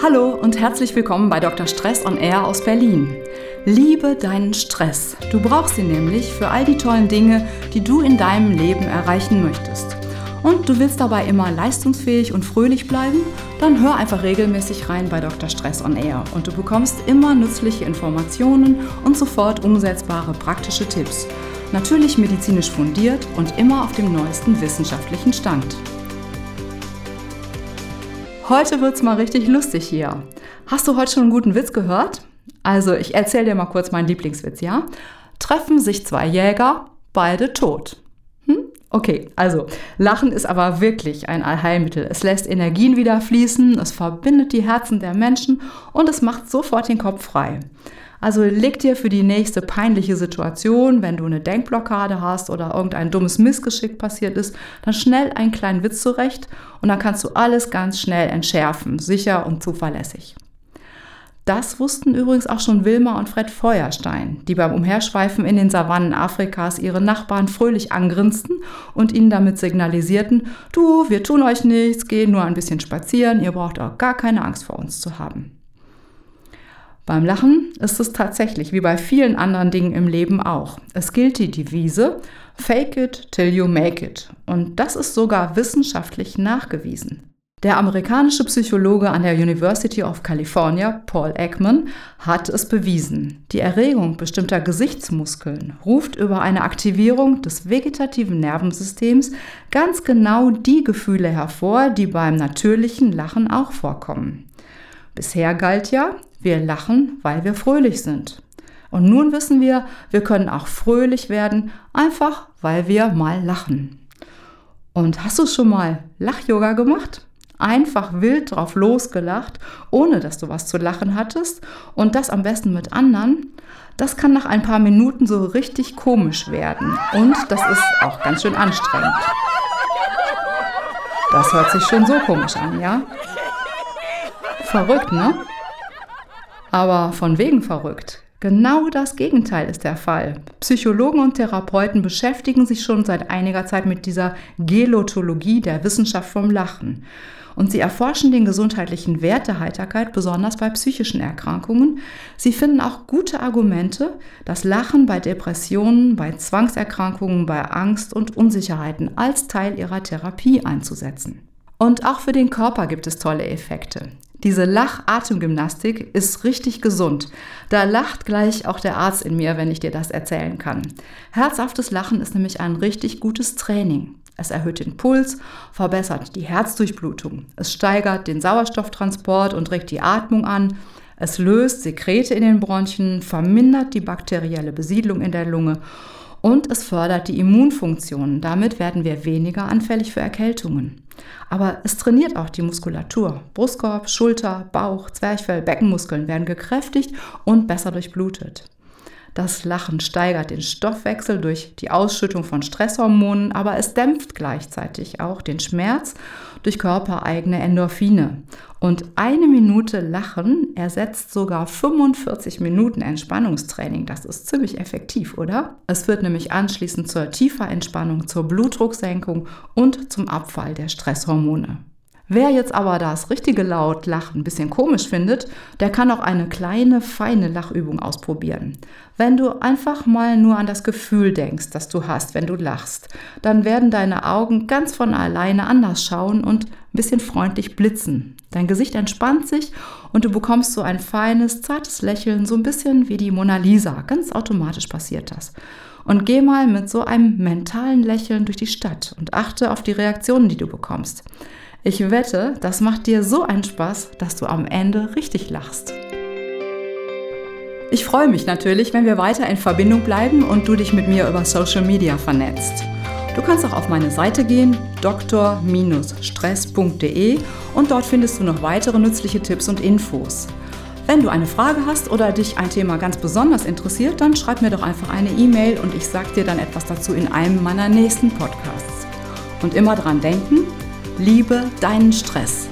Hallo und herzlich willkommen bei Dr. Stress on Air aus Berlin. Liebe deinen Stress. Du brauchst ihn nämlich für all die tollen Dinge, die du in deinem Leben erreichen möchtest. Und du willst dabei immer leistungsfähig und fröhlich bleiben? Dann hör einfach regelmäßig rein bei Dr. Stress on Air und du bekommst immer nützliche Informationen und sofort umsetzbare praktische Tipps. Natürlich medizinisch fundiert und immer auf dem neuesten wissenschaftlichen Stand. Heute wird's mal richtig lustig hier. Hast du heute schon einen guten Witz gehört? Also ich erzähle dir mal kurz meinen Lieblingswitz, ja? Treffen sich zwei Jäger, beide tot. Okay, also Lachen ist aber wirklich ein Allheilmittel. Es lässt Energien wieder fließen, es verbindet die Herzen der Menschen und es macht sofort den Kopf frei. Also leg dir für die nächste peinliche Situation, wenn du eine Denkblockade hast oder irgendein dummes Missgeschick passiert ist, dann schnell einen kleinen Witz zurecht und dann kannst du alles ganz schnell entschärfen, sicher und zuverlässig. Das wussten übrigens auch schon Wilma und Fred Feuerstein, die beim Umherschweifen in den Savannen Afrikas ihre Nachbarn fröhlich angrinsten und ihnen damit signalisierten, du, wir tun euch nichts, gehen nur ein bisschen spazieren, ihr braucht auch gar keine Angst vor uns zu haben. Beim Lachen ist es tatsächlich, wie bei vielen anderen Dingen im Leben auch. Es gilt die Devise, fake it till you make it. Und das ist sogar wissenschaftlich nachgewiesen. Der amerikanische Psychologe an der University of California, Paul Ekman, hat es bewiesen. Die Erregung bestimmter Gesichtsmuskeln ruft über eine Aktivierung des vegetativen Nervensystems ganz genau die Gefühle hervor, die beim natürlichen Lachen auch vorkommen. Bisher galt ja, wir lachen, weil wir fröhlich sind. Und nun wissen wir, wir können auch fröhlich werden, einfach weil wir mal lachen. Und hast du schon mal Lach-Yoga gemacht? Einfach wild drauf losgelacht, ohne dass du was zu lachen hattest und das am besten mit anderen? Das kann nach ein paar Minuten so richtig komisch werden und das ist auch ganz schön anstrengend. Das hört sich schon so komisch an, ja? Verrückt, ne? Aber von wegen verrückt. Genau das Gegenteil ist der Fall. Psychologen und Therapeuten beschäftigen sich schon seit einiger Zeit mit dieser Gelotologie, der Wissenschaft vom Lachen. Und sie erforschen den gesundheitlichen Wert der Heiterkeit, besonders bei psychischen Erkrankungen. Sie finden auch gute Argumente, dass Lachen bei Depressionen, bei Zwangserkrankungen, bei Angst und Unsicherheiten als Teil ihrer Therapie einzusetzen. Und auch für den Körper gibt es tolle Effekte. Diese Lach-Atemgymnastik ist richtig gesund. Da lacht gleich auch der Arzt in mir, wenn ich dir das erzählen kann. Herzhaftes Lachen ist nämlich ein richtig gutes Training. Es erhöht den Puls, verbessert die Herzdurchblutung, es steigert den Sauerstofftransport und regt die Atmung an, es löst Sekrete in den Bronchien, vermindert die bakterielle Besiedlung in der Lunge und es fördert die Immunfunktion. Damit werden wir weniger anfällig für Erkältungen. Aber es trainiert auch die Muskulatur. Brustkorb, Schulter, Bauch, Zwerchfell, Beckenmuskeln werden gekräftigt und besser durchblutet. Das Lachen steigert den Stoffwechsel durch die Ausschüttung von Stresshormonen, aber es dämpft gleichzeitig auch den Schmerz durch körpereigene Endorphine. Und 1 Minute Lachen ersetzt sogar 45 Minuten Entspannungstraining. Das ist ziemlich effektiv, oder? Es führt nämlich anschließend zur Tieferentspannung, zur Blutdrucksenkung und zum Abfall der Stresshormone. Wer jetzt aber das richtige Lautlachen ein bisschen komisch findet, der kann auch eine kleine, feine Lachübung ausprobieren. Wenn du einfach mal nur an das Gefühl denkst, das du hast, wenn du lachst, dann werden deine Augen ganz von alleine anders schauen und ein bisschen freundlich blitzen. Dein Gesicht entspannt sich und du bekommst so ein feines, zartes Lächeln, so ein bisschen wie die Mona Lisa. Ganz automatisch passiert das. Und geh mal mit so einem mentalen Lächeln durch die Stadt und achte auf die Reaktionen, die du bekommst. Ich wette, das macht dir so einen Spaß, dass du am Ende richtig lachst. Ich freue mich natürlich, wenn wir weiter in Verbindung bleiben und du dich mit mir über Social Media vernetzt. Du kannst auch auf meine Seite gehen, dr-stress.de, und dort findest du noch weitere nützliche Tipps und Infos. Wenn du eine Frage hast oder dich ein Thema ganz besonders interessiert, dann schreib mir doch einfach eine E-Mail und ich sag dir dann etwas dazu in einem meiner nächsten Podcasts. Und immer dran denken: Liebe deinen Stress.